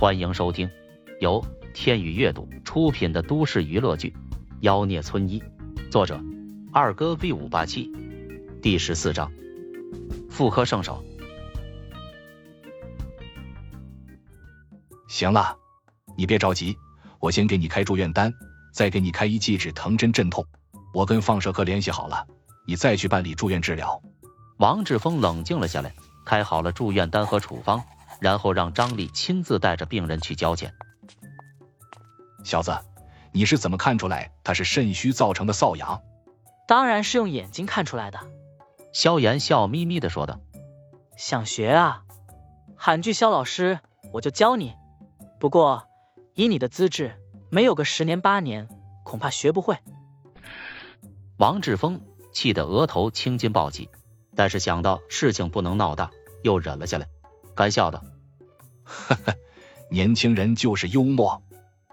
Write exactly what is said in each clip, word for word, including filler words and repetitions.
欢迎收听由天宇阅读出品的都市娱乐剧《妖孽村医》，作者二哥 B 五八七，第十四章妇科圣手。行了，你别着急，我先给你开住院单，再给你开一剂止疼针镇痛。我跟放射科联系好了，你再去办理住院治疗。王志峰冷静了下来，开好了住院单和处方，然后让张丽亲自带着病人去交钱。小子，你是怎么看出来他是肾虚造成的瘙痒？当然是用眼睛看出来的。萧炎笑眯眯地说道。想学啊？喊句萧老师，我就教你。不过以你的资质，没有个十年八年，恐怕学不会。王志峰气得额头青筋暴起，但是想到事情不能闹大，又忍了下来，干笑道：“呵呵，年轻人就是幽默。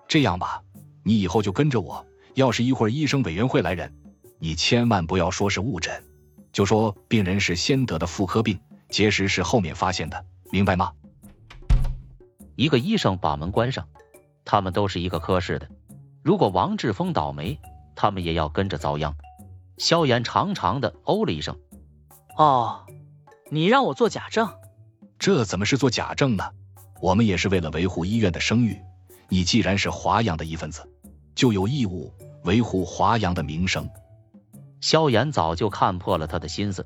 这样吧，你以后就跟着我，要是一会儿医生委员会来人，你千万不要说是误诊，就说病人是先得的妇科病，结石是后面发现的，明白吗？”一个医生把门关上，他们都是一个科室的，如果王志峰倒霉，他们也要跟着遭殃。萧炎长长的哦了一声。哦，你让我做假证？这怎么是做假证呢？我们也是为了维护医院的声誉，你既然是华阳的一份子，就有义务维护华阳的名声。萧炎早就看破了他的心思，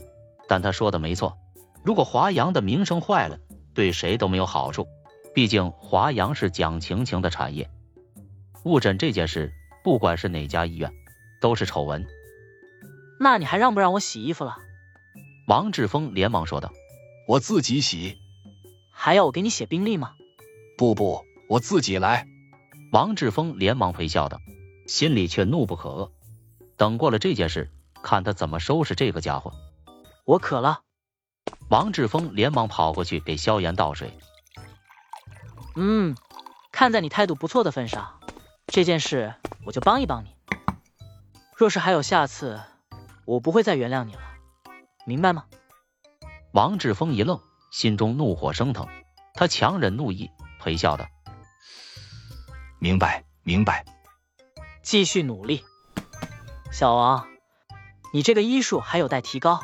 但他说的没错，如果华阳的名声坏了，对谁都没有好处，毕竟华阳是讲情情的产业。误诊这件事，不管是哪家医院，都是丑闻。那你还让不让我洗衣服了？王志峰连忙说道。我自己洗。还要我给你写病历吗？不不，我自己来。王志峰连忙陪笑道，心里却怒不可遏。等过了这件事，看他怎么收拾这个家伙。我渴了。王志峰连忙跑过去给萧炎倒水。嗯，看在你态度不错的份上，这件事我就帮一帮你。若是还有下次，我不会再原谅你了。明白吗？王志峰一愣，心中怒火升腾，他强忍怒意，陪笑道：“明白，明白，继续努力，小王，你这个医术还有待提高。”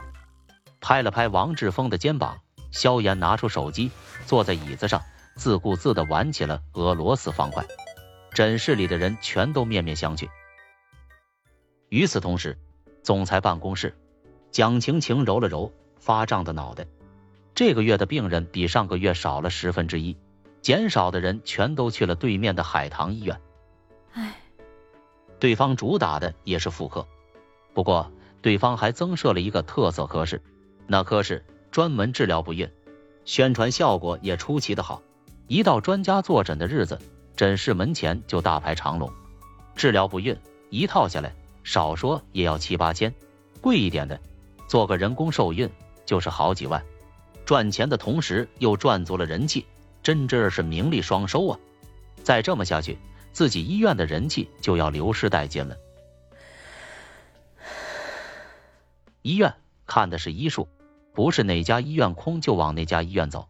拍了拍王志峰的肩膀，萧炎拿出手机，坐在椅子上，自顾自地玩起了俄罗斯方块。诊室里的人全都面面相觑。与此同时，总裁办公室。蒋晴晴揉了揉发胀的脑袋，这个月的病人比上个月少了十分之一，减少的人全都去了对面的海棠医院。唉，对方主打的也是妇科，不过对方还增设了一个特色科室，那科室专门治疗不孕，宣传效果也出奇的好，一到专家坐诊的日子，诊室门前就大排长龙。治疗不孕一套下来，少说也要七八千，贵一点的做个人工受孕就是好几万，赚钱的同时又赚足了人气，真真是名利双收啊！再这么下去，自己医院的人气就要流失殆尽了。医院看的是医术，不是哪家医院空就往哪家医院走。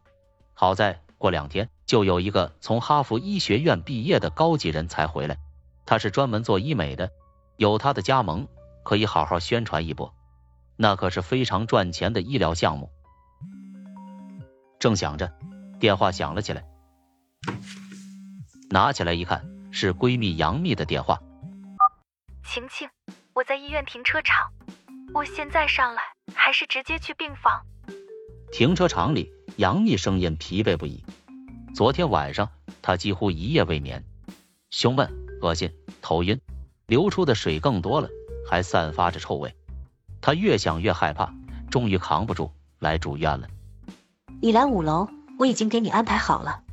好在过两天就有一个从哈佛医学院毕业的高级人才回来，他是专门做医美的，有他的加盟，可以好好宣传一波。那可是非常赚钱的医疗项目。正想着，电话响了起来。拿起来一看，是闺蜜杨幂的电话。晴晴，我在医院停车场，我现在上来还是直接去病房？停车场里，杨幂声音疲惫不已。昨天晚上，她几乎一夜未眠，胸闷、恶心、头晕，流出的水更多了，还散发着臭味。他越想越害怕，终于扛不住来住院了。你来五楼，我已经给你安排好了。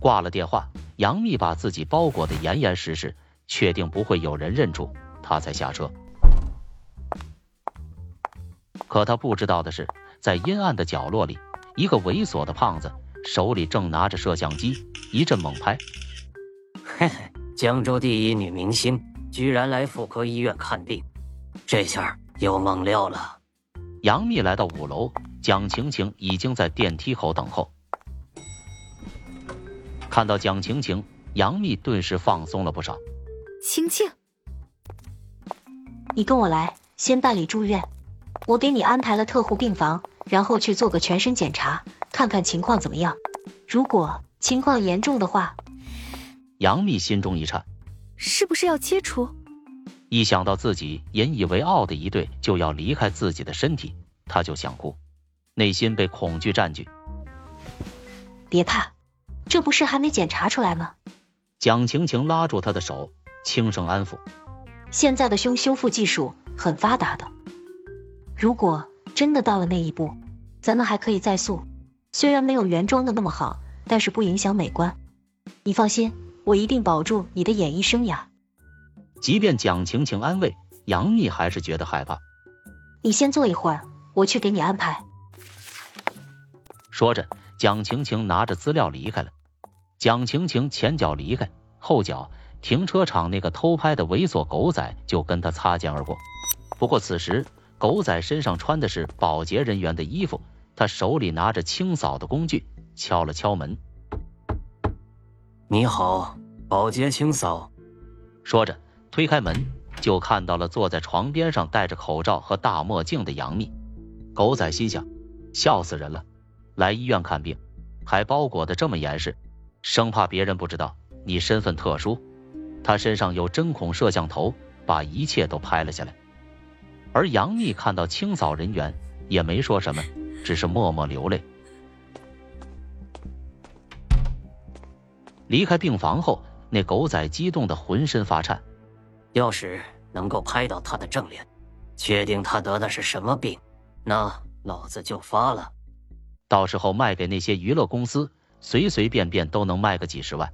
挂了电话，杨幂把自己包裹得严严实实，确定不会有人认出她才下车。可她不知道的是，在阴暗的角落里，一个猥琐的胖子手里正拿着摄像机一阵猛拍。嘿嘿，江州第一女明星居然来妇科医院看病，这下有猛料了。杨幂来到五楼，蒋晴晴已经在电梯口等候。看到蒋晴晴，杨幂顿时放松了不少。晴晴，你跟我来，先办理住院，我给你安排了特护病房，然后去做个全身检查，看看情况怎么样。如果情况严重的话，杨幂心中一颤，是不是要切除？一想到自己引以为傲的一对就要离开自己的身体，她就想哭，内心被恐惧占据。别怕，这不是还没检查出来吗？蒋晴晴拉住她的手，轻声安抚。现在的胸修复技术很发达的，如果真的到了那一步，咱们还可以再塑，虽然没有原装的那么好，但是不影响美观。你放心，我一定保住你的演艺生涯。即便蒋晴晴安慰，杨幂还是觉得害怕。你先坐一会儿，我去给你安排。说着，蒋晴晴拿着资料离开了。蒋晴晴前脚离开，后脚停车场那个偷拍的猥琐狗仔就跟她擦肩而过。不过此时狗仔身上穿的是保洁人员的衣服，他手里拿着清扫的工具，敲了敲门。你好，保洁清扫。说着推开门，就看到了坐在床边上戴着口罩和大墨镜的杨幂。狗仔心想，笑死人了，来医院看病还包裹得这么严实，生怕别人不知道你身份特殊。他身上有针孔摄像头，把一切都拍了下来。而杨幂看到清扫人员也没说什么，只是默默流泪。离开病房后，那狗仔激动得浑身发颤。要是能够拍到他的正脸，确定他得的是什么病，那老子就发了。到时候卖给那些娱乐公司，随随便便都能卖个几十万。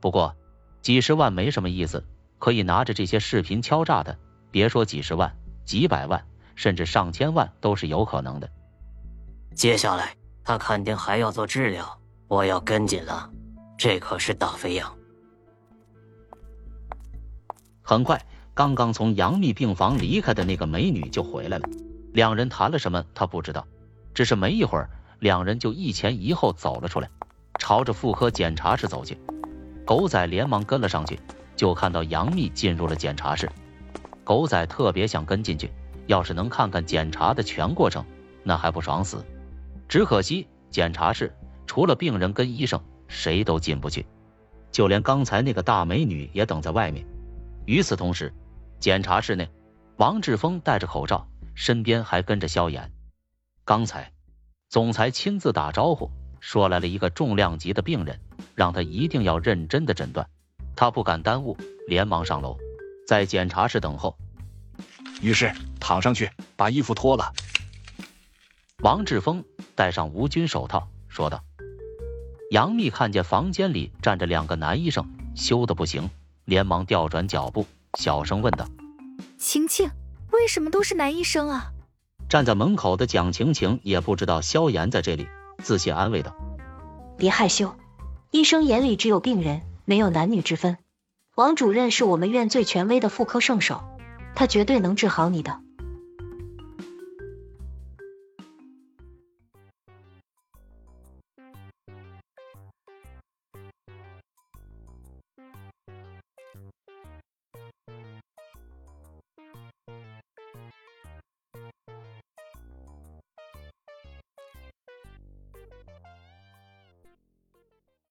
不过几十万没什么意思，可以拿着这些视频敲诈的，别说几十万，几百万甚至上千万都是有可能的。接下来他肯定还要做治疗，我要跟紧了，这可是大肥羊。很快，刚刚从杨幂病房离开的那个美女就回来了，两人谈了什么他不知道，只是没一会儿，两人就一前一后走了出来，朝着妇科检查室走去。狗仔连忙跟了上去，就看到杨幂进入了检查室。狗仔特别想跟进去，要是能看看检查的全过程，那还不爽死。只可惜检查室除了病人跟医生，谁都进不去，就连刚才那个大美女也等在外面。与此同时，检查室内王志峰戴着口罩，身边还跟着萧炎。刚才总裁亲自打招呼，说来了一个重量级的病人，让他一定要认真的诊断，他不敢耽误，连忙上楼，在检查室等候。于是躺上去，把衣服脱了。王志峰戴上无菌手套说道。杨幂看见房间里站着两个男医生，羞得不行，连忙调转脚步，小声问道，晴晴，为什么都是男医生啊？站在门口的蒋晴晴也不知道萧炎在这里，自信安慰道，别害羞，医生眼里只有病人，没有男女之分。王主任是我们院最权威的妇科圣手，他绝对能治好你的。